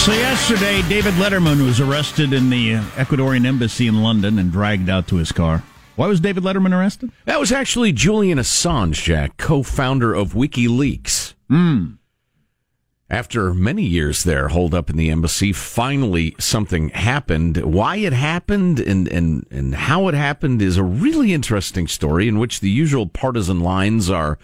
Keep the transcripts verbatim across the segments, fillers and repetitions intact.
So yesterday, David Letterman was arrested in the Ecuadorian embassy in London and dragged out to his car. Why was David Letterman arrested? That was actually Julian Assange, Jack, co-founder of WikiLeaks. Mm. After many years there, holed up in the embassy, finally something happened. Why it happened and, and, and how it happened is a really interesting story in which the usual partisan lines are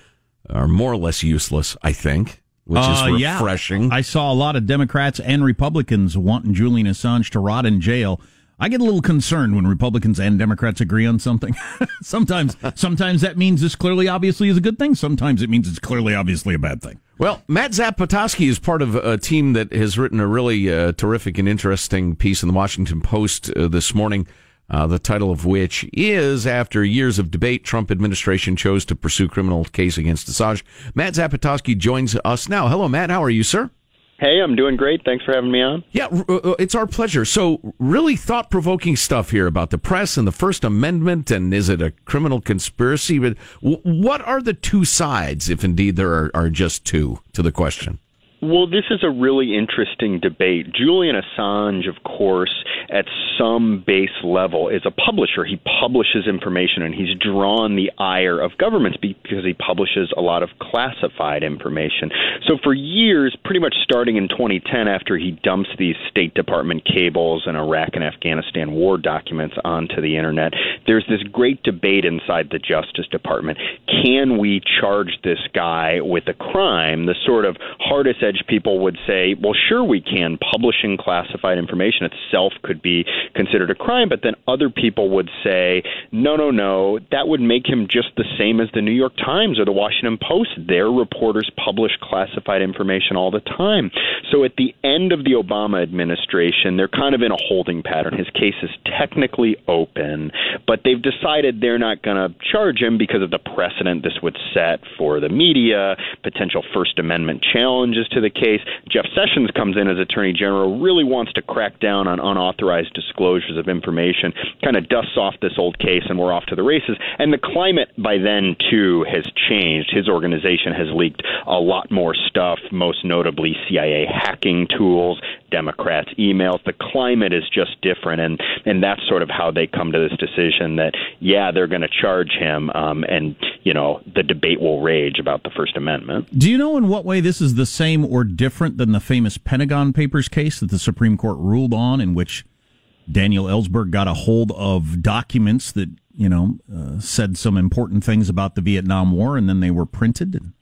are more or less useless, I think. Which uh, is refreshing. Yeah. I saw a lot of Democrats and Republicans wanting Julian Assange to rot in jail. I get a little concerned when Republicans and Democrats agree on something. sometimes sometimes that means this clearly, obviously is a good thing. Sometimes it means it's clearly, obviously a bad thing. Well, Matt Zapotosky is part of a team that has written a really uh, terrific and interesting piece in the Washington Post uh, this morning, uh, the title of which is, "After years of debate, Trump administration chose to pursue criminal case against Assange." Matt Zapotosky joins us now. Hello, Matt. How are you, sir? Hey, I'm doing great. Thanks for having me on. Yeah, it's our pleasure. So really thought-provoking stuff here about the press and the First Amendment, and is it a criminal conspiracy? But what are the two sides, if indeed there are, are just two, to the question? Well, this is a really interesting debate. Julian Assange, of course, at some base level is a publisher. He publishes information, and he's drawn the ire of governments because he publishes a lot of classified information. So for years, pretty much starting in twenty ten, after he dumps these State Department cables and Iraq and Afghanistan war documents onto the internet, there's this great debate inside the Justice Department. Can we charge this guy with a crime, the sort of hardest edge knowledge, people would say, well, sure, we can. Publishing classified information itself could be considered a crime. But then other people would say, no, no, no, that would make him just the same as the New York Times or the Washington Post. Their reporters publish classified information all the time. So at the end of the Obama administration, they're kind of in a holding pattern. His case is technically open, but they've decided they're not going to charge him because of the precedent this would set for the media, potential First Amendment challenges to the case. Jeff Sessions comes in as Attorney General, really wants to crack down on unauthorized disclosures of information, kind of dusts off this old case, and we're off to the races. And the climate by then, too, has changed. His organization has leaked a lot more stuff, most notably C I A hacking tools, Democrats' emails. The climate is just different, and, and that's sort of how they come to this decision that, yeah, they're going to charge him, um, and, you know, the debate will rage about the First Amendment. Do you know in what way this is the same or different than the famous Pentagon Papers case that the Supreme Court ruled on, in which Daniel Ellsberg got a hold of documents that, you know, uh, said some important things about the Vietnam War, and then they were printed? And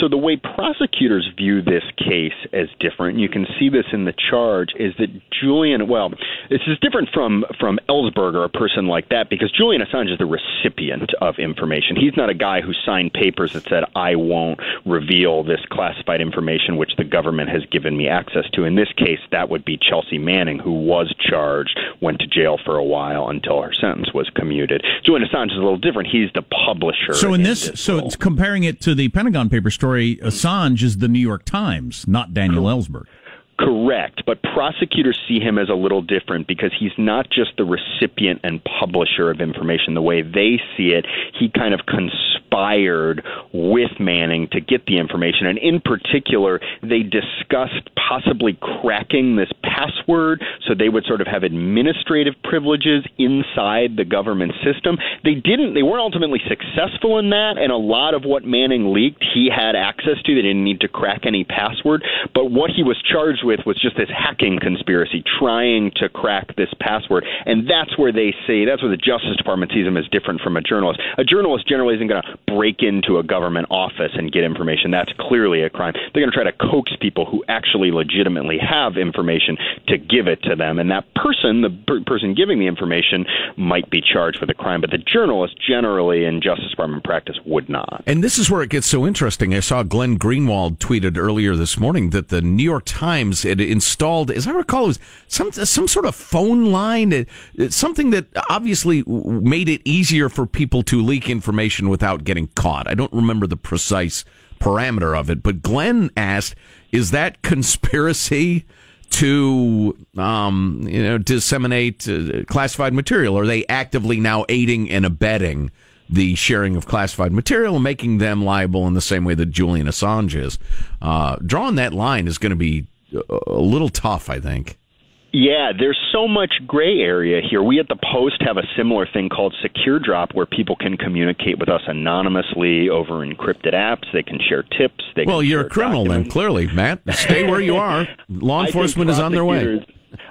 so the way prosecutors view this case as different, and you can see this in the charge, is that Julian, well, this is different from, from Ellsberg or a person like that, because Julian Assange is the recipient of information. He's not a guy who signed papers that said, I won't reveal this classified information which the government has given me access to. In this case, that would be Chelsea Manning, who was charged, went to jail for a while until her sentence was commuted. Julian Assange is a little different. He's the publisher. So in this, so it's comparing it to the Pentagon paper story, Assange is the New York Times, not Daniel Ellsberg. Correct, but prosecutors see him as a little different because he's not just the recipient and publisher of information. The way they see it, he kind of conspired with Manning to get the information. And in particular, they discussed possibly cracking this password, so they would sort of have administrative privileges inside the government system. They didn't, they weren't ultimately successful in that, and a lot of what Manning leaked, he had access to. They didn't need to crack any password, but what he was charged with was just this hacking conspiracy, trying to crack this password. And that's where they say, that's where the Justice Department sees him as different from a journalist. A journalist generally isn't going to break into a government office and get information. That's clearly a crime. They're going to try to coax people who actually legitimately have information to give it to them. And that person, the per- person giving the information, might be charged with a crime. But the journalist generally in Justice Department practice would not. And this is where it gets so interesting. I saw Glenn Greenwald tweeted earlier this morning that the New York Times, it installed, as I recall, it was some some sort of phone line, it, it, something that obviously made it easier for people to leak information without getting caught. I don't remember the precise parameter of it, but Glenn asked, "Is that conspiracy to um, you know disseminate uh, classified material? Are they actively now aiding and abetting the sharing of classified material, making them liable in the same way that Julian Assange is?" Uh, drawing that line is going to be a little tough, I think. Yeah, there's so much gray area here. We at the Post have a similar thing called Secure Drop, where people can communicate with us anonymously over encrypted apps. They can share tips. They well, can you're share a criminal documents. Then, clearly, Matt. Stay where you are. Law enforcement is on their way.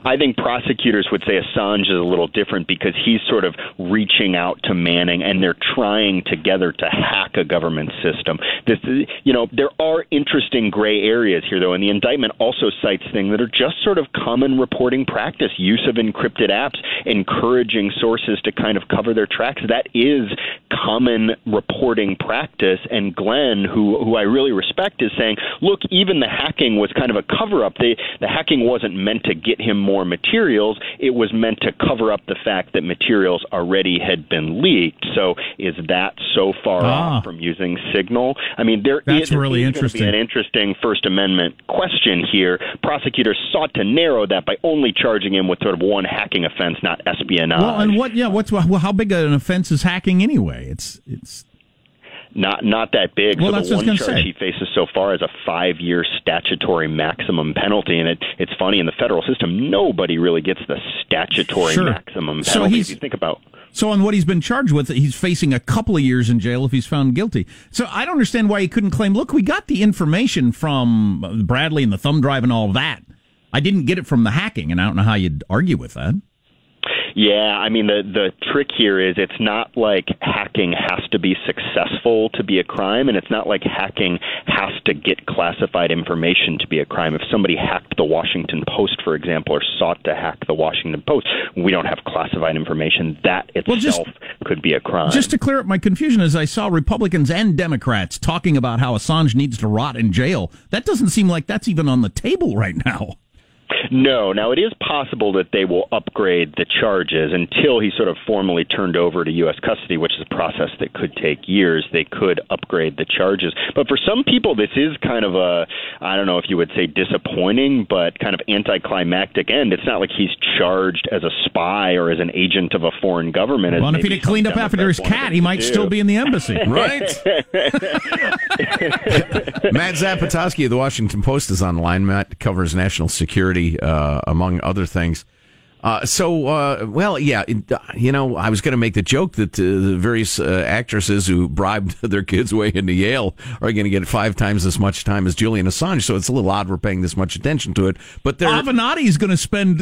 I think prosecutors would say Assange is a little different because he's sort of reaching out to Manning, and they're trying together to hack a government system. This is, you know, there are interesting gray areas here, though, and the indictment also cites things that are just sort of common reporting practice, use of encrypted apps, encouraging sources to kind of cover their tracks. That is common reporting practice, and Glenn, who, who I really respect, is saying, look, even the hacking was kind of a cover-up. They, the hacking wasn't meant to get him more materials. It was meant to cover up the fact that materials already had been leaked. So is that so far ah. off from using Signal? I mean, there That's is, really is going to be an interesting First Amendment question here. Prosecutors sought to narrow that by only charging him with sort of one hacking offense, not espionage. Well, and what? Yeah, what's well, how big an offense is hacking anyway? It's it's. Not not that big. Well, so that's the one charge say. He faces so far is a five-year statutory maximum penalty. And it, it's funny, in the federal system, nobody really gets the statutory sure. maximum penalty. So he's, if you think about. So on what he's been charged with, he's facing a couple of years in jail if he's found guilty. So I don't understand why he couldn't claim, look, we got the information from Bradley and the thumb drive and all that. I didn't get it from the hacking, and I don't know how you'd argue with that. Yeah, I mean, the, the trick here is it's not like hacking has to be successful to be a crime, and it's not like hacking has to get classified information to be a crime. If somebody hacked the Washington Post, for example, or sought to hack the Washington Post, we don't have classified information. That itself well, just, could be a crime. Just to clear up my confusion, as I saw Republicans and Democrats talking about how Assange needs to rot in jail, that doesn't seem like that's even on the table right now. No. Now, it is possible that they will upgrade the charges until he's sort of formally turned over to U S custody, which is a process that could take years. They could upgrade the charges. But for some people, this is kind of a, I don't know if you would say disappointing, but kind of anticlimactic end. It's not like he's charged as a spy or as an agent of a foreign government. Well, and if he had cleaned up after his cat, he might still be in the embassy, right? Matt Zapotosky of the Washington Post is online. Matt covers national security, Uh, among other things. Uh, so, uh, well, yeah, it, you know, I was going to make the joke that uh, the various uh, actresses who bribed their kids way into Yale are going to get five times as much time as Julian Assange, so it's a little odd we're paying this much attention to it. But Avenatti's going to spend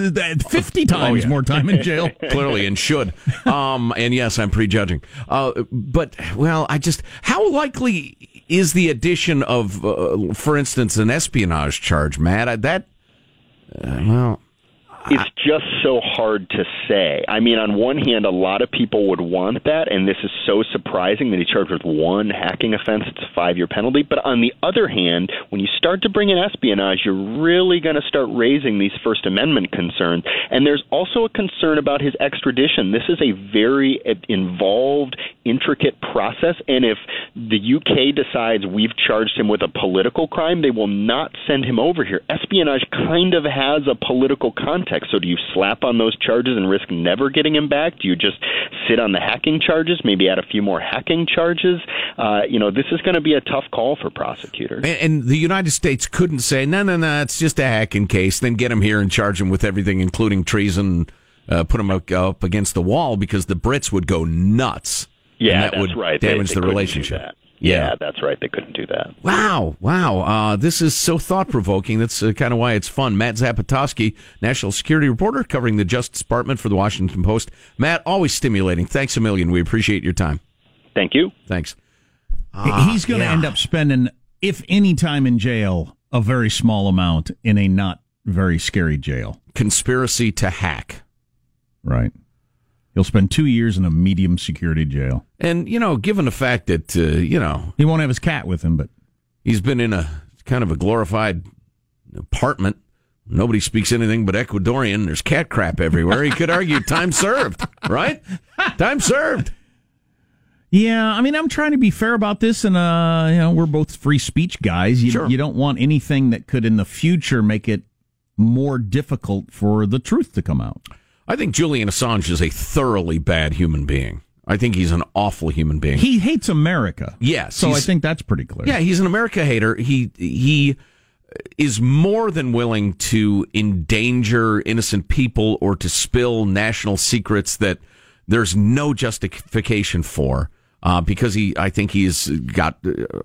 fifty times oh, yeah. more time in jail. Clearly, and should. Um, and yes, I'm prejudging. Uh, but, well, I just, how likely is the addition of, uh, for instance, an espionage charge, Matt? I, that... Uh, well, it's just so hard to say. I mean, on one hand, a lot of people would want that, and this is so surprising that he's charged with one hacking offense. It's a five-year penalty. But on the other hand, when you start to bring in espionage, you're really going to start raising these First Amendment concerns. And there's also a concern about his extradition. This is a very involved, intricate process, and if the U K decides we've charged him with a political crime, they will not send him over here. Espionage kind of has a political context, so do you slap on those charges and risk never getting him back? Do you just sit on the hacking charges, maybe add a few more hacking charges? Uh, you know, this is going to be a tough call for prosecutors. And, and the United States couldn't say, no, no, no, it's just a hacking case, then get him here and charge him with everything, including treason, uh, put him up, up against the wall, because the Brits would go nuts. Yeah, that that's would right. damage they, they the relationship. Yeah. yeah, that's right. They couldn't do that. Wow, wow. Uh, this is so thought-provoking. That's uh, kind of why it's fun. Matt Zapotosky, national security reporter, covering the Justice Department for the Washington Post. Matt, always stimulating. Thanks a million. We appreciate your time. Thank you. Thanks. Uh, He's going to yeah. end up spending, if any time in jail, a very small amount in a not very scary jail. Conspiracy to hack. Right. He'll spend two years in a medium security jail. And, you know, given the fact that, uh, you know... He won't have his cat with him, but... He's been in a kind of a glorified apartment. Nobody speaks anything but Ecuadorian. There's cat crap everywhere. He could argue time served, right? Time served. Yeah, I mean, I'm trying to be fair about this, and, uh, you know, we're both free speech guys. You, sure. You don't want anything that could in the future make it more difficult for the truth to come out. I think Julian Assange is a thoroughly bad human being. I think he's an awful human being. He hates America. Yes. So I think that's pretty clear. Yeah, he's an America hater. He he is more than willing to endanger innocent people or to spill national secrets that there's no justification for uh, because he. I think he's got.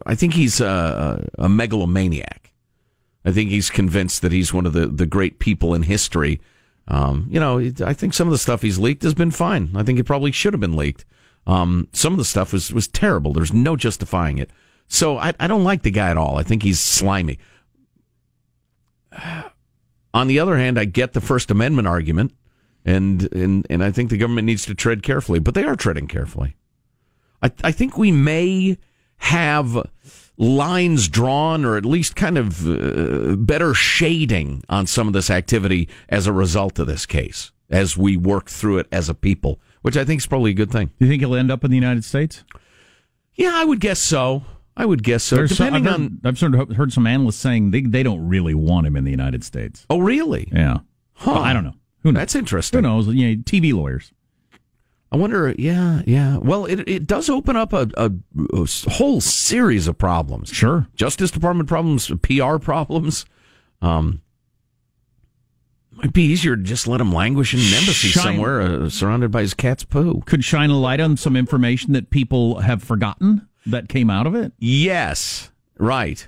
I think he's a, a megalomaniac. I think he's convinced that he's one of the, the great people in history. Um, you know, I think some of the stuff he's leaked has been fine. I think it probably should have been leaked. Um, some of the stuff was, was terrible. There's no justifying it. So I, I don't like the guy at all. I think he's slimy. On the other hand, I get the First Amendment argument, and and, and I think the government needs to tread carefully, but they are treading carefully. I, I think we may have lines drawn, or at least kind of uh, better shading on some of this activity as a result of this case, as we work through it as a people, which I think is probably a good thing. Do you think he'll end up in the United States? Yeah, I would guess so. I would guess so. There's Depending some, I've heard, on, I've sort of heard some analysts saying they they don't really want him in the United States. Oh, really? Yeah. Huh. Well, I don't know. Who knows? That's interesting. Who knows? You know, T V lawyers. I wonder, yeah, yeah. Well, it it does open up a, a, a whole series of problems. Sure. Justice Department problems, P R problems. Um, might be easier to just let him languish in an embassy shine, somewhere uh, surrounded by his cat's poo. Could shine a light on some information that people have forgotten that came out of it? Yes, right.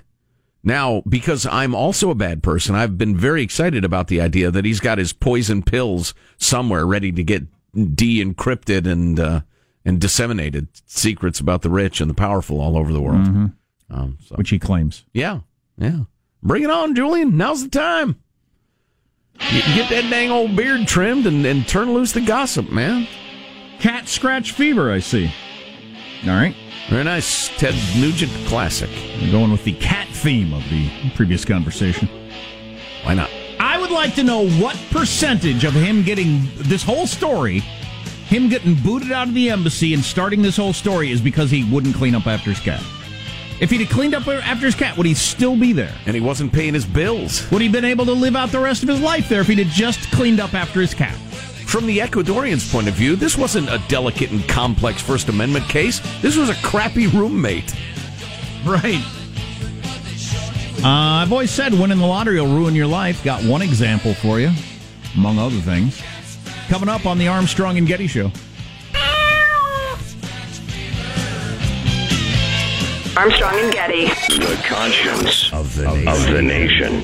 Now, because I'm also a bad person, I've been very excited about the idea that he's got his poison pills somewhere ready to get de-encrypted and uh, and disseminated secrets about the rich and the powerful all over the world. Mm-hmm. Um, so. Which he claims. Yeah, yeah. Bring it on, Julian. Now's the time. Get that dang old beard trimmed and, and turn loose the gossip, man. Cat scratch fever, I see. All right. Very nice. Ted Nugent classic. We're going with the cat theme of the previous conversation. Why not? I would like to know what percentage of him getting this whole story, him getting booted out of the embassy and starting this whole story, is because he wouldn't clean up after his cat. If he'd have cleaned up after his cat, would he still be there? And he wasn't paying his bills. Would he have been able to live out the rest of his life there if he'd have just cleaned up after his cat? From the Ecuadorians' point of view, this wasn't a delicate and complex First Amendment case. This was a crappy roommate. Right. Uh, I've always said winning the lottery will ruin your life. Got one example for you, among other things. Coming up on the Armstrong and Getty Show. Armstrong and Getty. The conscience of the, of, of the nation.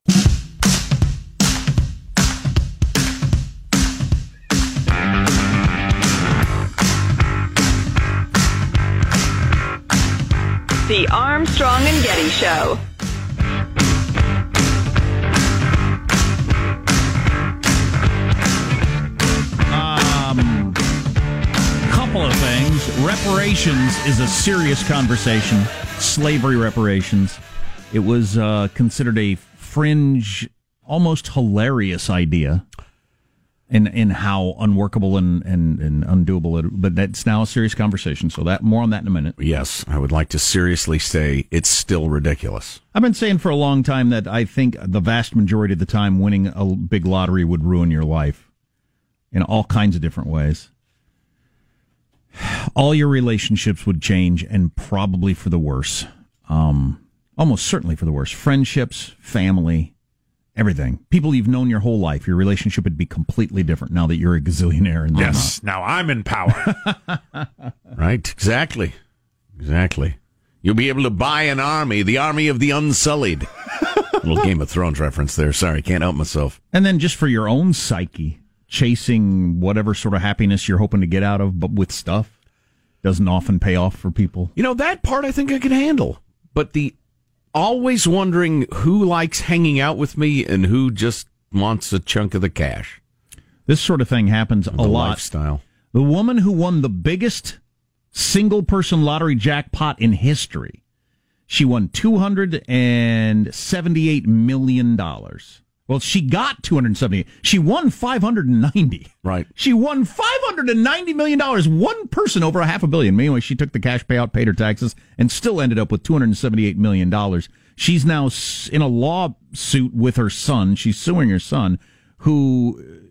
The Armstrong and Getty Show. Um, couple of things. Reparations is a serious conversation. Slavery reparations. It was uh, considered a fringe, almost hilarious idea, and in, in how unworkable and, and, and undoable it, but that's now a serious conversation, so that more on that in a minute. Yes, I would like to seriously say it's still ridiculous. I've been saying for a long time that I think the vast majority of the time winning a big lottery would ruin your life in all kinds of different ways. All your relationships would change, and probably for the worse. Um, almost certainly for the worse. Friendships, family, everything. People you've known your whole life, your relationship would be completely different now that you're a gazillionaire. And yes, now I'm in power. Right, exactly. Exactly. You'll be able to buy an army, the army of the unsullied. Little Game of Thrones reference there. Sorry, can't help myself. And then just for your own psyche, chasing whatever sort of happiness you're hoping to get out of, but with stuff, doesn't often pay off for people. You know, that part I think I could handle, but the always wondering who likes hanging out with me and who just wants a chunk of the cash. This sort of thing happens a lot. Lifestyle. The woman who won the biggest single-person lottery jackpot in history, she won two hundred seventy-eight million dollars. Well, she got two hundred seventy. She won five hundred ninety. Right. She won five hundred ninety million dollars. One person over a half a billion. Anyway, she took the cash payout, paid her taxes, and still ended up with two hundred seventy-eight million dollars. She's now in a lawsuit with her son. She's suing her son, who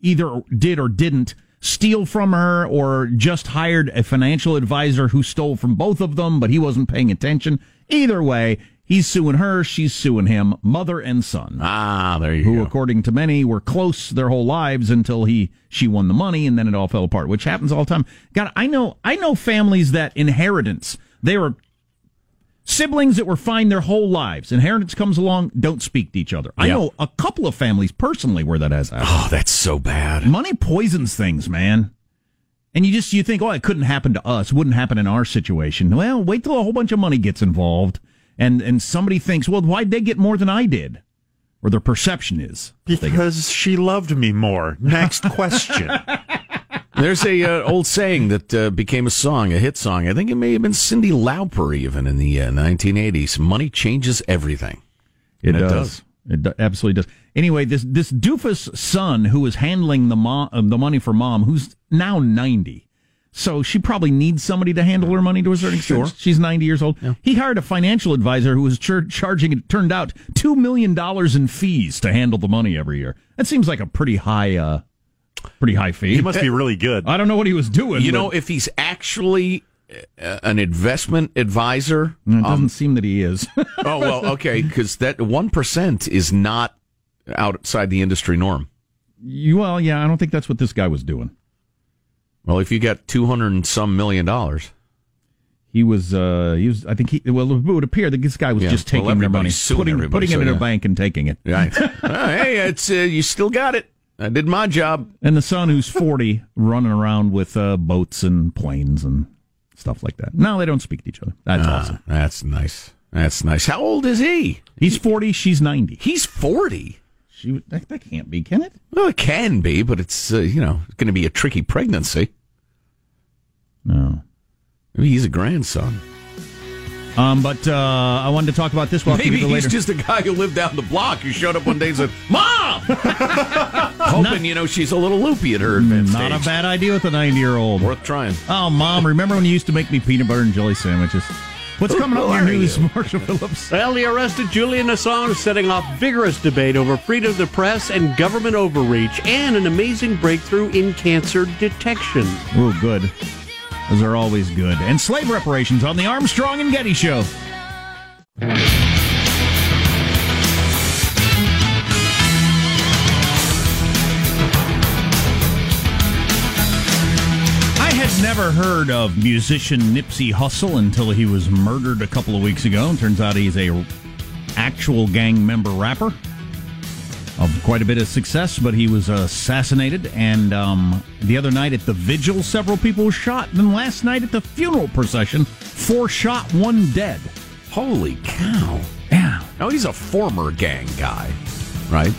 either did or didn't steal from her, or just hired a financial advisor who stole from both of them, but he wasn't paying attention. Either way, he's suing her, she's suing him, mother and son. Ah, there you who, go. Who, according to many, were close their whole lives until he she won the money, and then it all fell apart, which happens all the time. God, I know I know families that inheritance, they were siblings that were fine their whole lives. Inheritance comes along, don't speak to each other. Yep. I know a couple of families personally where that has happened. Oh, that's so bad. Money poisons things, man. And you just you think, oh, it couldn't happen to us, wouldn't happen in our situation. Well, wait till a whole bunch of money gets involved. And and somebody thinks, well, why'd they get more than I did? Or their perception is. Because she loved me more. Next question. There's a uh, old saying that uh, became a song, a hit song. I think it may have been Cyndi Lauper even in the uh, nineteen eighties. Money changes everything. It, it does. does. It do- absolutely does. Anyway, this this doofus son who was handling the mo- uh, the money for mom, who's now ninety. So she probably needs somebody to handle her money to a certain extent. Sure. She's ninety years old. Yeah. He hired a financial advisor who was ch- charging, it turned out, two million dollars in fees to handle the money every year. That seems like a pretty high uh, pretty high fee. He must be really good. I don't know what he was doing. You know, if he's actually an investment advisor? It doesn't um, seem that he is. Oh, well, okay, because that one percent is not outside the industry norm. You, well, yeah, I don't think that's what this guy was doing. Well, if you got two hundred and some million dollars. He was, uh, he was, I think he, well, it would appear that this guy was yeah. just taking well, their money, putting, putting so, it in yeah. a bank and taking it. Right. uh, hey, it's, uh, you still got it. I did my job. And the son, who's forty, running around with uh, boats and planes and stuff like that. No, they don't speak to each other. That's ah, awesome. That's nice. That's nice. How old is he? He's forty. She's ninety. He's forty? She, that, that can't be, can it? Well, it can be, but it's, uh, you know, it's going to be a tricky pregnancy. No. Maybe he's a grandson. Um, but uh, I wanted to talk about this one. Maybe he's later. Just a guy who lived down the block who showed up one day and said, Mom! Hoping, not, you know, she's a little loopy at her advanced Not stage. A bad idea with a ninety-year-old. Worth trying. Oh, Mom, remember when you used to make me peanut butter and jelly sandwiches? What's coming up in your news, Marshall Phillips? Well, the arrested Julian Assange setting off vigorous debate over freedom of the press and government overreach, and an amazing breakthrough in cancer detection. Oh, good. Those are always good. And slave reparations on the Armstrong and Getty Show. I had never heard of musician Nipsey Hussle until he was murdered a couple of weeks ago. It turns out he's a actual gang member rapper of quite a bit of success, but he was assassinated, and um, the other night at the vigil, several people were shot, and then last night at the funeral procession, four shot, one dead. Holy cow. Yeah. Now, he's a former gang guy, right?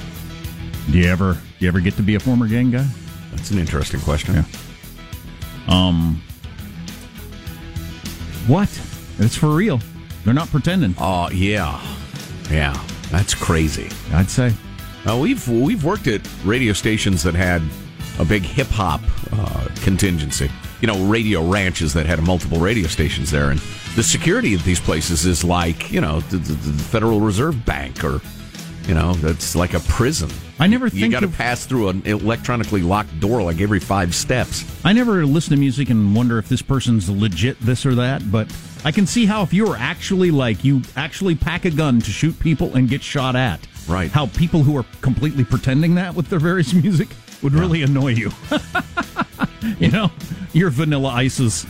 Do you ever, do you ever get to be a former gang guy? That's an interesting question. Yeah. Um, what? It's for real. They're not pretending. Oh, uh, yeah. Yeah. That's crazy. I'd say. Uh, we've we've worked at radio stations that had a big hip-hop uh, contingency. You know, radio ranches that had multiple radio stations there. And the security at these places is like, you know, the, the Federal Reserve Bank, or, you know, that's like a prison. I never think you got to pass through an electronically locked door like every five steps. I never listen to music and wonder if this person's legit this or that, but I can see how if you were actually like, you actually pack a gun to shoot people and get shot at. Right. How people who are completely pretending that with their various music would yeah. really annoy you. You know, your Vanilla Ices.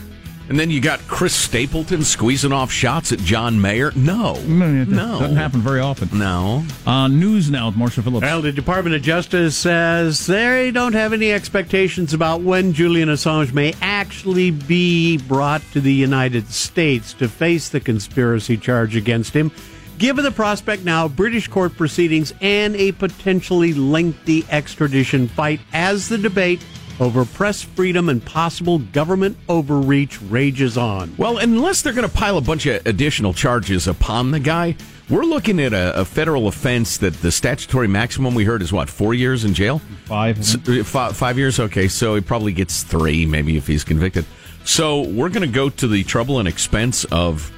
And then you got Chris Stapleton squeezing off shots at John Mayer. No. No. It no. doesn't happen very often. No. Uh, news now with Marsha Phillips. Well, the Department of Justice says they don't have any expectations about when Julian Assange may actually be brought to the United States to face the conspiracy charge against him, given the prospect now of British court proceedings and a potentially lengthy extradition fight as the debate over press freedom and possible government overreach rages on. Well, unless they're going to pile a bunch of additional charges upon the guy, we're looking at a, a federal offense that the statutory maximum we heard is, what, four years in jail? Five. So, five, five years? Okay, so he probably gets three, maybe, if he's convicted. So we're going to go to the trouble and expense of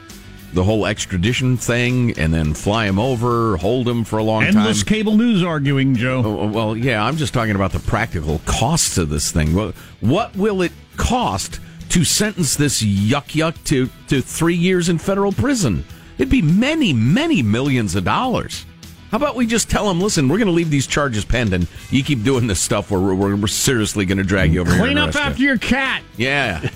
the whole extradition thing, and then fly him over, hold him for a long Endless time. Endless cable news arguing, Joe. Oh, well, yeah, I'm just talking about the practical costs of this thing. Well, what will it cost to sentence this yuck-yuck to, to three years in federal prison? It'd be many, many millions of dollars. How about we just tell him, listen, we're going to leave these charges pending. You keep doing this stuff, or we're, we're, we're seriously going to drag you over Clean here. Clean up after you. your cat. Yeah.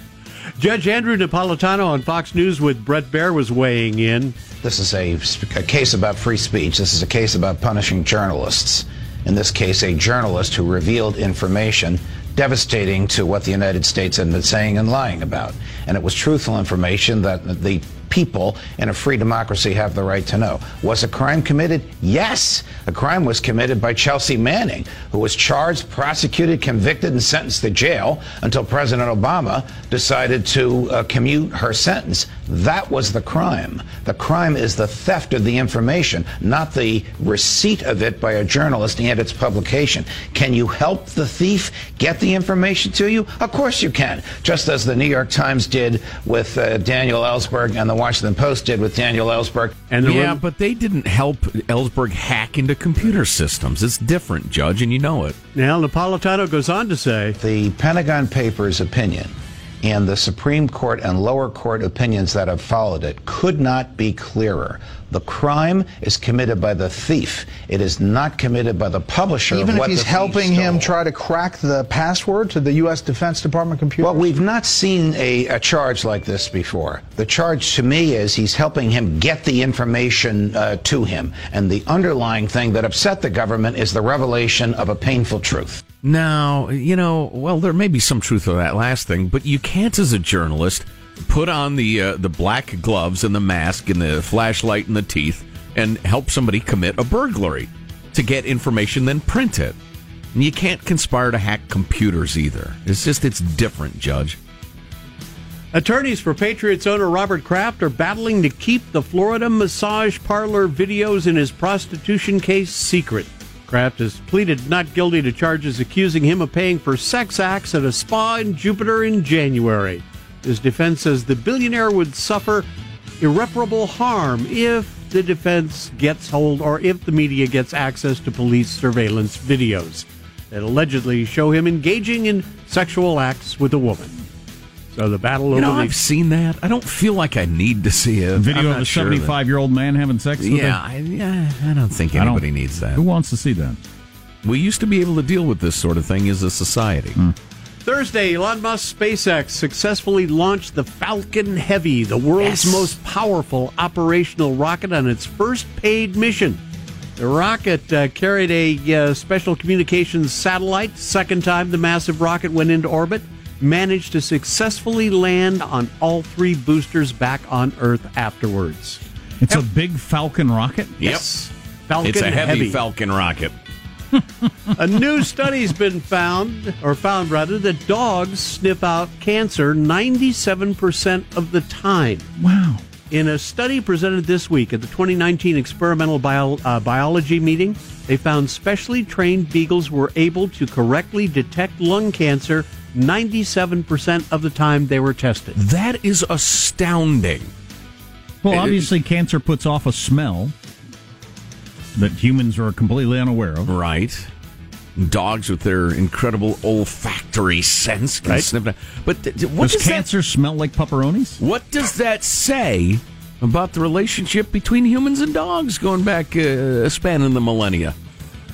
Judge Andrew Napolitano on Fox News with Brett Baer was weighing in. This is a, a case about free speech. This is a case about punishing journalists. In this case, a journalist who revealed information devastating to what the United States had been saying and lying about. And it was truthful information that the people in a free democracy have the right to know. Was a crime committed? Yes. A crime was committed by Chelsea Manning, who was charged, prosecuted, convicted, and sentenced to jail until President Obama decided to uh, commute her sentence. That was the crime. The crime is the theft of the information, not the receipt of it by a journalist and its publication. Can you help the thief get the information to you? Of course you can, just as the New York Times did with uh, Daniel Ellsberg and the Washington Post did with Daniel Ellsberg. And the yeah, room- but they didn't help Ellsberg hack into computer systems. It's different, Judge, and you know it. Now, Napolitano goes on to say, the Pentagon Papers opinion and the Supreme Court and lower court opinions that have followed it could not be clearer. The crime is committed by the thief. It is not committed by the publisher. Even if he's helping him try to crack the password to the U S Defense Department computer? Well, we've not seen a, a charge like this before. The charge to me is he's helping him get the information uh, to him. And the underlying thing that upset the government is the revelation of a painful truth. Now, you know, well, there may be some truth to that last thing, but you can't, as a journalist, put on the uh, the black gloves and the mask and the flashlight and the teeth and help somebody commit a burglary to get information, then print it. And you can't conspire to hack computers either. It's just, it's different, Judge. Attorneys for Patriots owner Robert Kraft are battling to keep the Florida massage parlor videos in his prostitution case secret. Kraft has pleaded not guilty to charges accusing him of paying for sex acts at a spa in Jupiter in January. His defense says the billionaire would suffer irreparable harm if the defense gets hold or if the media gets access to police surveillance videos that allegedly show him engaging in sexual acts with a woman. So the battle over... You know, the... I've seen that. I don't feel like I need to see a video of a sure seventy-five-year-old that... man having sex with yeah, a... I, yeah, I don't think anybody don't... needs that. Who wants to see that? We used to be able to deal with this sort of thing as a society. Mm. Thursday, Elon Musk's SpaceX successfully launched the Falcon Heavy, the world's yes. most powerful operational rocket, on its first paid mission. The rocket uh, carried a uh, special communications satellite. Second time the massive rocket went into orbit, managed to successfully land on all three boosters back on Earth afterwards. It's yep. a big Falcon rocket? Yes. Yep. Falcon it's a heavy, heavy. Falcon rocket. A new study's been found, or found rather, that dogs sniff out cancer ninety-seven percent of the time. Wow. In a study presented this week at the twenty nineteen Experimental Bio- uh, Biology meeting, they found specially trained beagles were able to correctly detect lung cancer ninety-seven percent of the time they were tested. That is astounding. Well, it obviously is- cancer puts off a smell that humans are completely unaware of. Right. Dogs with their incredible olfactory sense can right. sniff it out. But th- th- what does, does cancer that, smell like pepperonis? What does that say about the relationship between humans and dogs going back uh, a span in the millennia?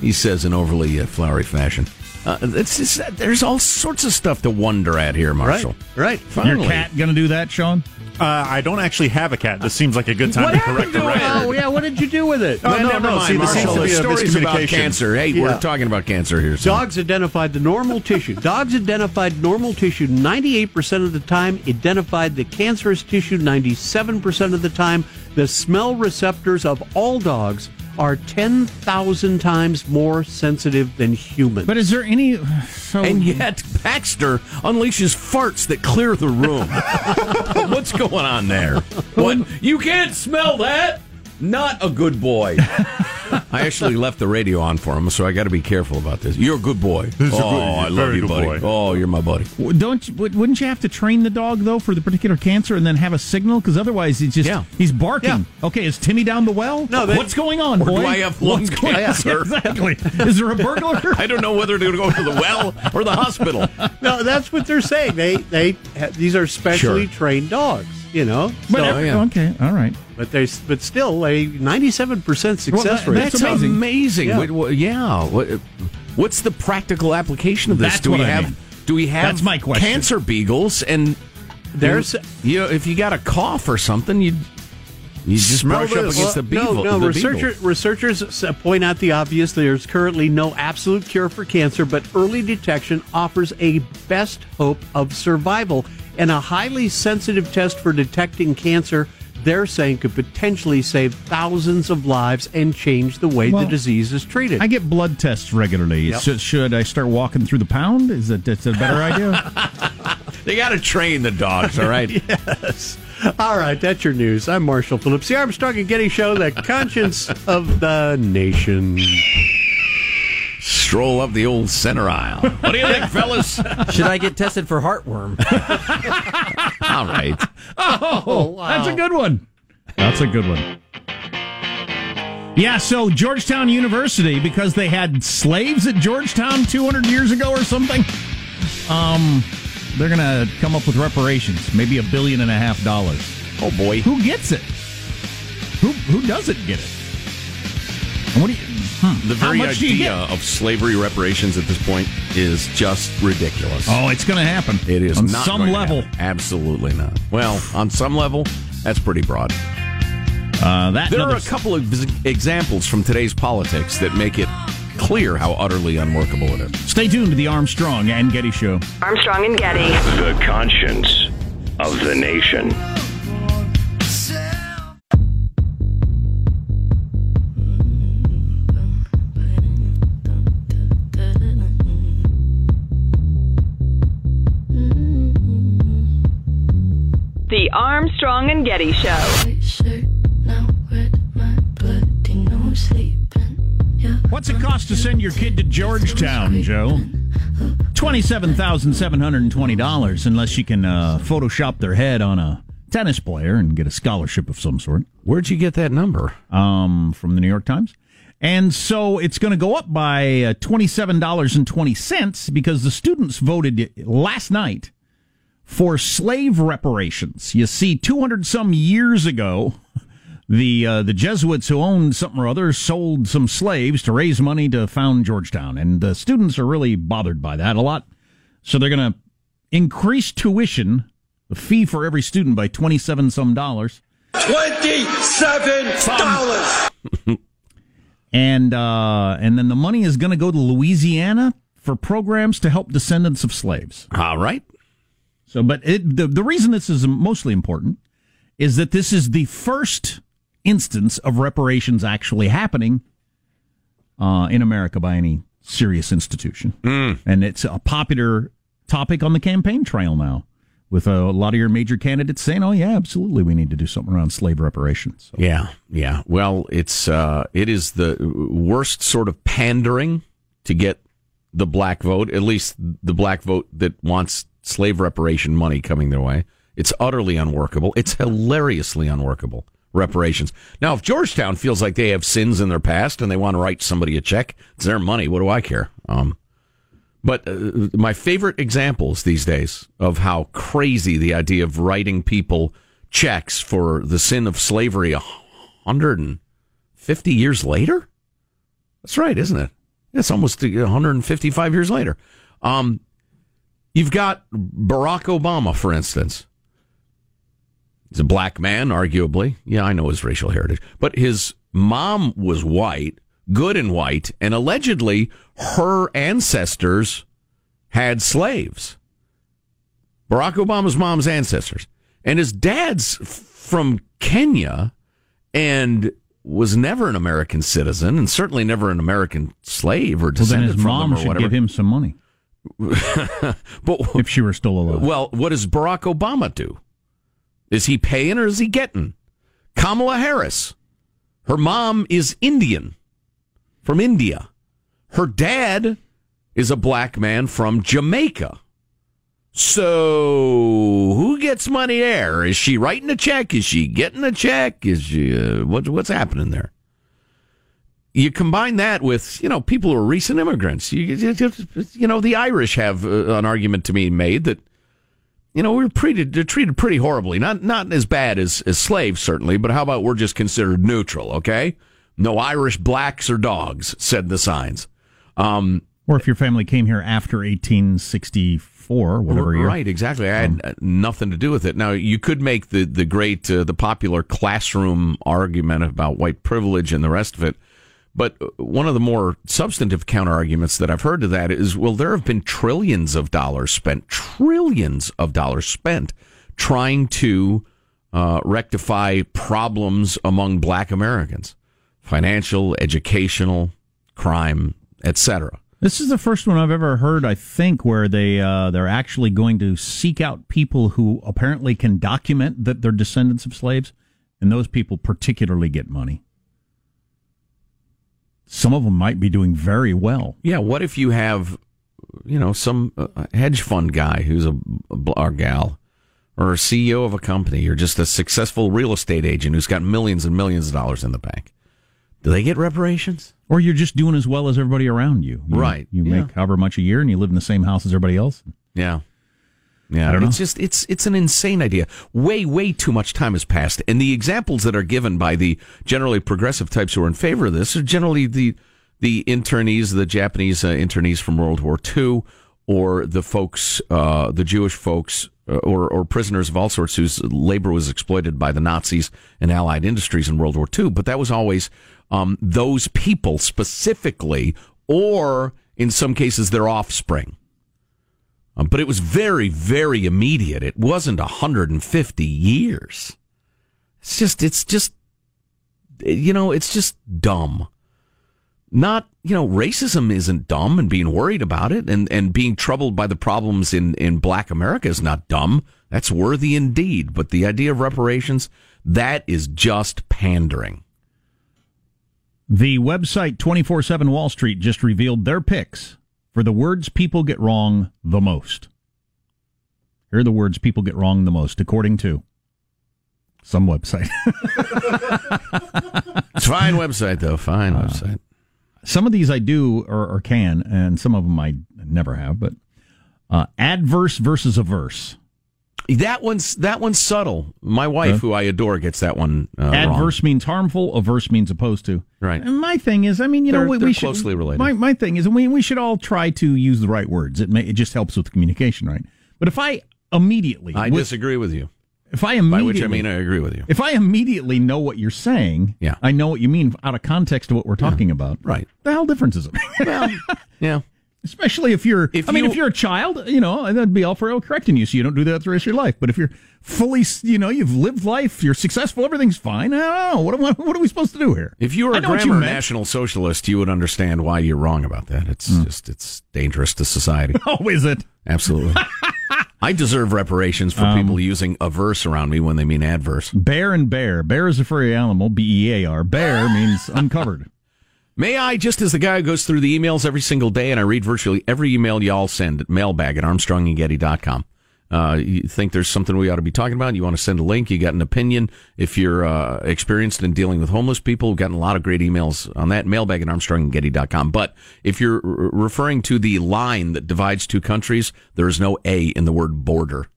He says in overly uh, flowery fashion. Uh, it's, it's, uh, there's all sorts of stuff to wonder at here, Marshall. Right, right. Finally. Your cat going to do that, Sean? Uh, I don't actually have a cat. This seems like a good time what to correct the record. Oh, yeah, what did you do with it? Oh, no, no, never no, mind, see, Marshall. The story's about cancer. Hey, yeah. we're talking about cancer here. So. Dogs identified the normal tissue. Dogs identified normal tissue ninety-eight percent of the time, identified the cancerous tissue ninety-seven percent of the time. The smell receptors of all dogs are ten thousand times more sensitive than humans. But is there any... So and yet, Baxter unleashes farts that clear the room. What's going on there? What? You can't smell that? Not a good boy. I actually left the radio on for him, so I got to be careful about this. You're a good boy. This oh, good, I love you, buddy. Boy. Oh, you're my buddy. Don't you, wouldn't you have to train the dog though for the particular cancer and then have a signal? Because otherwise, he's just yeah. he's barking. Yeah. Okay, is Timmy down the well? No, they, what's going on, boy? Do I have lung what's cancer? Going on? Exactly. Is there a burglar? I don't know whether to go to the well or the hospital. No, that's what they're saying. They they these are specially sure. trained dogs. You know, but so, every, yeah. okay, all right, but there's but still a ninety-seven percent success well, that, rate. That's amazing. amazing. Yeah, what, yeah. What, what's the practical application of this? That's do we I have mean. do we have that's my question. Cancer beagles? And there's you know, if you got a cough or something, you you just brush up against well, the beagle. No, no. The researcher, beagle. Researchers point out the obvious. There's currently no absolute cure for cancer, but early detection offers a best hope of survival. And a highly sensitive test for detecting cancer, they're saying, could potentially save thousands of lives and change the way well, the disease is treated. I get blood tests regularly. Yep. So should I start walking through the pound? Is that that's a better idea? They got to train the dogs, all right? Yes. All right, that's your news. I'm Marshall Phillips, the Armstrong and Getty Show, the conscience of the nation. Stroll up the old center aisle. What do you think, fellas? Should I get tested for heartworm? All right. Oh, oh wow. That's a good one. That's a good one. Yeah, so Georgetown University, because they had slaves at Georgetown two hundred years ago or something, um, they're going to come up with reparations, maybe a billion and a half dollars. Oh, boy. Who gets it? Who who doesn't get it? And what do you, hmm, the very idea of slavery reparations at this point is just ridiculous. Oh, it's going to happen. It is on not some going level. To Absolutely not. Well, on some level, that's pretty broad. Uh, that there are a couple of examples from today's politics that make it clear how utterly unworkable it is. Stay tuned to the Armstrong and Getty Show. Armstrong and Getty. The conscience of the nation. The Armstrong and Getty Show. What's it cost to send your kid to Georgetown, Joe? twenty-seven thousand seven hundred twenty dollars, unless you can uh, Photoshop their head on a tennis player and get a scholarship of some sort. Where'd you get that number? Um, from the New York Times. And so it's going to go up by uh, twenty-seven dollars and twenty cents because the students voted last night for slave reparations. You see, two hundred some years ago... The uh, the Jesuits who owned something or other sold some slaves to raise money to found Georgetown. And the students are really bothered by that a lot. So they're going to increase tuition, the fee for every student, by twenty-seven some dollars. twenty-seven dollars! and, uh, and then the money is going to go to Louisiana for programs to help descendants of slaves. All right. So, but it, the, the reason this is mostly important is that this is the first instance of reparations actually happening uh, in America by any serious institution. Mm. And it's a popular topic on the campaign trail now, with a lot of your major candidates saying, oh, yeah, absolutely, we need to do something around slave reparations. So. Yeah, yeah. Well, it's uh, it is the worst sort of pandering to get the black vote, at least the black vote that wants slave reparation money coming their way. It's utterly unworkable. It's hilariously unworkable. Reparations. Now, if Georgetown feels like they have sins in their past and they want to write somebody a check, it's their money. What do I care? Um, but uh, my favorite examples these days of how crazy the idea of writing people checks for the sin of slavery one hundred fifty years later? That's right, isn't it? It's almost one hundred fifty-five years later. Um, you've got Barack Obama, for instance. He's a black man, arguably. Yeah, I know his racial heritage. But his mom was white, good and white, and allegedly her ancestors had slaves. Barack Obama's mom's ancestors. And his dad's from Kenya and was never an American citizen and certainly never an American slave or descendant from them or whatever. Well, then his mom should give him some money. But, if she were still alive. Well, what does Barack Obama do? Is he paying or is he getting? Kamala Harris. Her mom is Indian, from India. Her dad is a black man from Jamaica. So who gets money there? Is she writing a check? Is she getting a check? Is she, uh, what, what's happening there? You combine that with, you know, people who are recent immigrants. You, you, you know, the Irish have uh, an argument to be made that, you know, we were treated, they're treated pretty horribly. Not not as bad as, as slaves, certainly, but how about we're just considered neutral, okay? No Irish blacks or dogs, said the signs. Um, or if your family came here after eighteen sixty-four, whatever year. Right, exactly. I had um, nothing to do with it. Now, you could make the, the great, uh, the popular classroom argument about white privilege and the rest of it. But one of the more substantive counterarguments that I've heard to that is, well, there have been trillions of dollars spent, trillions of dollars spent trying to uh, rectify problems among black Americans, financial, educational, crime, et cetera. This is the first one I've ever heard, I think, where they, uh, they're actually going to seek out people who apparently can document that they're descendants of slaves, and those people particularly get money. Some of them might be doing very well. Yeah, what if you have, you know, some uh, hedge fund guy who's a, a gal or a C E O of a company or just a successful real estate agent who's got millions and millions of dollars in the bank? Do they get reparations? Or you're just doing as well as everybody around you. you right. Know, you yeah. make however much a year and you live in the same house as everybody else. Yeah. Yeah, I don't know. It's just it's it's an insane idea. Way, way too much time has passed. And the examples that are given by the generally progressive types who are in favor of this are generally the the internees, the Japanese uh, internees from World War Two, or the folks, uh, the Jewish folks, or or prisoners of all sorts whose labor was exploited by the Nazis and Allied industries in World War Two. But that was always um, those people specifically, or in some cases their offspring. Um, but it was very, very immediate. It wasn't one hundred fifty years. It's just, it's just, you know, it's just dumb. Not, you know, racism isn't dumb, and being worried about it and, and being troubled by the problems in, in black America is not dumb. That's worthy indeed. But the idea of reparations, that is just pandering. The website twenty-four seven Wall Street just revealed their picks for the words people get wrong the most. Here are the words people get wrong the most, according to some website. It's a fine website, though. Fine uh, website. Some of these I do or, or can, and some of them I never have. But uh, adverse versus averse. That one's that one's subtle. My wife, uh, who I adore, gets that one uh, adverse wrong. Means harmful. Averse means opposed to. Right. And my thing is, I mean, you they're, know, we, we should closely related. My my thing is, we we should all try to use the right words. It may it just helps with communication, right? But if I immediately, I with, disagree with you. If I immediately, by which I mean I agree with you. If I immediately know what you're saying, yeah. I know what you mean out of context of what we're talking yeah. about. Right. The hell difference is it? Well, yeah. Especially if you're, if I mean, you, if you're a child, you know, that'd be all for correcting you, so you don't do that the rest of your life. But if you're fully, you know, you've lived life, you're successful, everything's fine. I don't know. What, what, what are we supposed to do here? If you were a grammar national socialist, you would understand why you're wrong about that. It's mm. just, it's dangerous to society. Oh, is it? Absolutely. I deserve reparations for um, people using averse around me when they mean adverse. Bear and bear. Bear is a furry animal, B E A R. Bear means uncovered. May I, just as the guy who goes through the emails every single day, and I read virtually every email y'all send at mailbag at armstrong and getty dot com. Uh, you think there's something we ought to be talking about? You want to send a link? You got an opinion? If you're uh, experienced in dealing with homeless people, we've gotten a lot of great emails on that. Mailbag at armstrong and getty dot com. But if you're re- referring to the line that divides two countries, there is no A in the word border.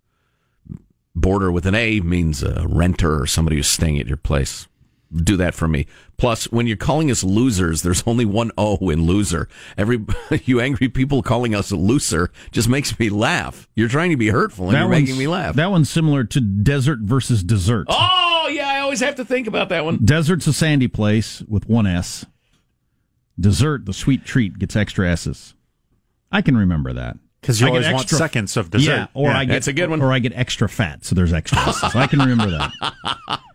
Border with an A means a renter or somebody who's staying at your place. Do that for me. Plus, when you're calling us losers, there's only one O in loser. Every you angry people calling us a loser just makes me laugh. You're trying to be hurtful, and that you're making me laugh. That one's similar to desert versus dessert. Oh, yeah, I always have to think about that one. Desert's a sandy place with one S. Dessert, the sweet treat, gets extra S's. I can remember that. Because you I always want seconds of dessert. Yeah, or yeah, I get, that's a good one. Or I get extra fat, so there's extra S's. I can remember that.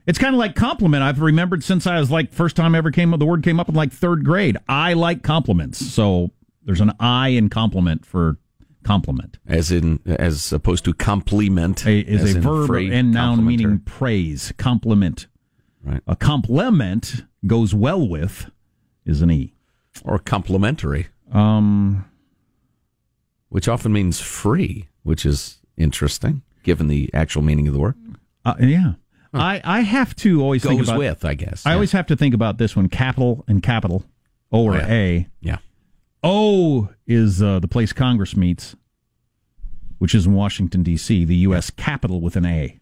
It's kind of like compliment. I've remembered since I was like, first time I ever came up, the word came up in like third grade. I like compliments. So there's an I in compliment for compliment. As in, as opposed to compliment. A, is a verb and noun meaning praise, compliment. Right. A compliment goes well with is an E. Or complimentary. Um... Which often means free, which is interesting, given the actual meaning of the word. Uh, yeah. Huh. I, I have to always Goes think about... Goes with, I guess. I yeah. always have to think about this one, capital and capital, O or oh, yeah. A. Yeah. O is uh, the place Congress meets, which is in Washington, D C, the U S yeah. capital with an A.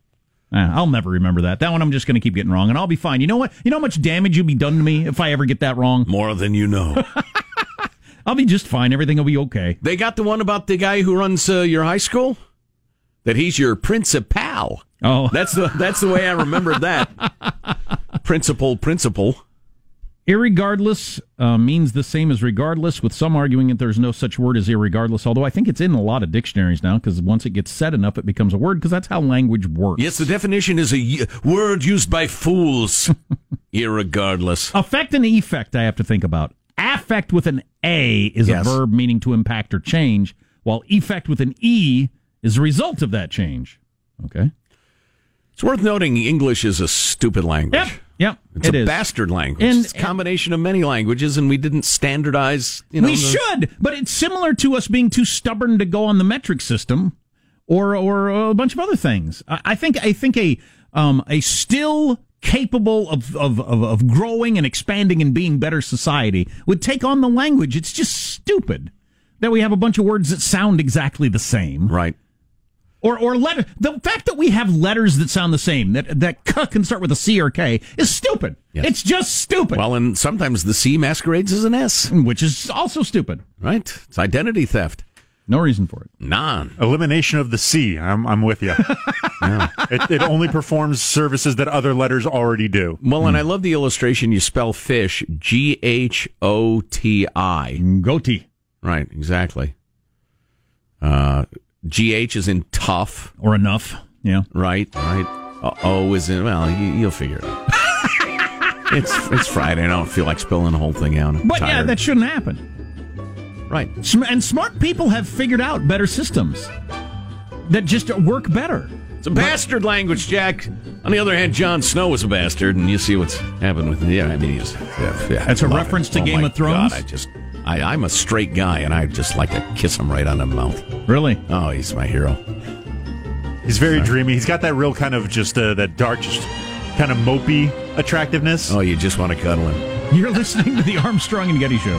Uh, I'll never remember that. That one I'm just going to keep getting wrong, and I'll be fine. You know what? You know how much damage you'll be done to me if I ever get that wrong? More than you know. I'll be just fine. Everything will be okay. They got the one about the guy who runs uh, your high school? That he's your principal. Oh. That's the that's the way I remembered that. Principal, principal. Irregardless uh, means the same as regardless, with some arguing that there's no such word as irregardless, although I think it's in a lot of dictionaries now, because once it gets said enough, it becomes a word, because that's how language works. Yes, the definition is a y- word used by fools. Irregardless. Affect and effect, I have to think about. Affect with an A is yes. a verb meaning to impact or change, while effect with an E is the result of that change. Okay. It's worth noting English is a stupid language. Yep, yep. It's it a is. bastard language. And, it's a combination of many languages, and we didn't standardize. You know, we the... should, but it's similar to us being too stubborn to go on the metric system or or a bunch of other things. I, I think I think a um, a still... capable of, of, of, of growing and expanding and being better society would take on the language. It's just stupid that we have a bunch of words that sound exactly the same. Right. Or or letter. The fact that we have letters that sound the same, that that C can start with a C or K, is stupid. Yes. It's just stupid. Well, and sometimes the C masquerades as an S, which is also stupid. Right? It's identity theft. No reason for it. None. Elimination of the C. I'm I'm with you. Yeah. It, it only performs services that other letters already do. Well, mm. and I love the illustration. You spell fish G H O T I. Goatee. Right. Exactly. Uh. G H is in tough. Or enough. Yeah. Right, right. Uh, o is in, well, you, you'll figure it out. It's it's Friday, and I don't feel like spilling the whole thing out. I'm but tired. Yeah, that shouldn't happen. Right. And smart people have figured out better systems that just work better. It's a bastard but, language, Jack. On the other hand, Jon Snow was a bastard, and you see what's happened with him. Yeah, I mean, he's... Yeah, yeah, that's a reference it. to oh Game of Thrones? God, I just... I, I'm a straight guy, and I just like to kiss him right on the mouth. Really? Oh, he's my hero. He's very Sorry. dreamy. He's got that real kind of just uh, that dark, just kind of mopey attractiveness. Oh, you just want to cuddle him. You're listening to the Armstrong and Getty Show.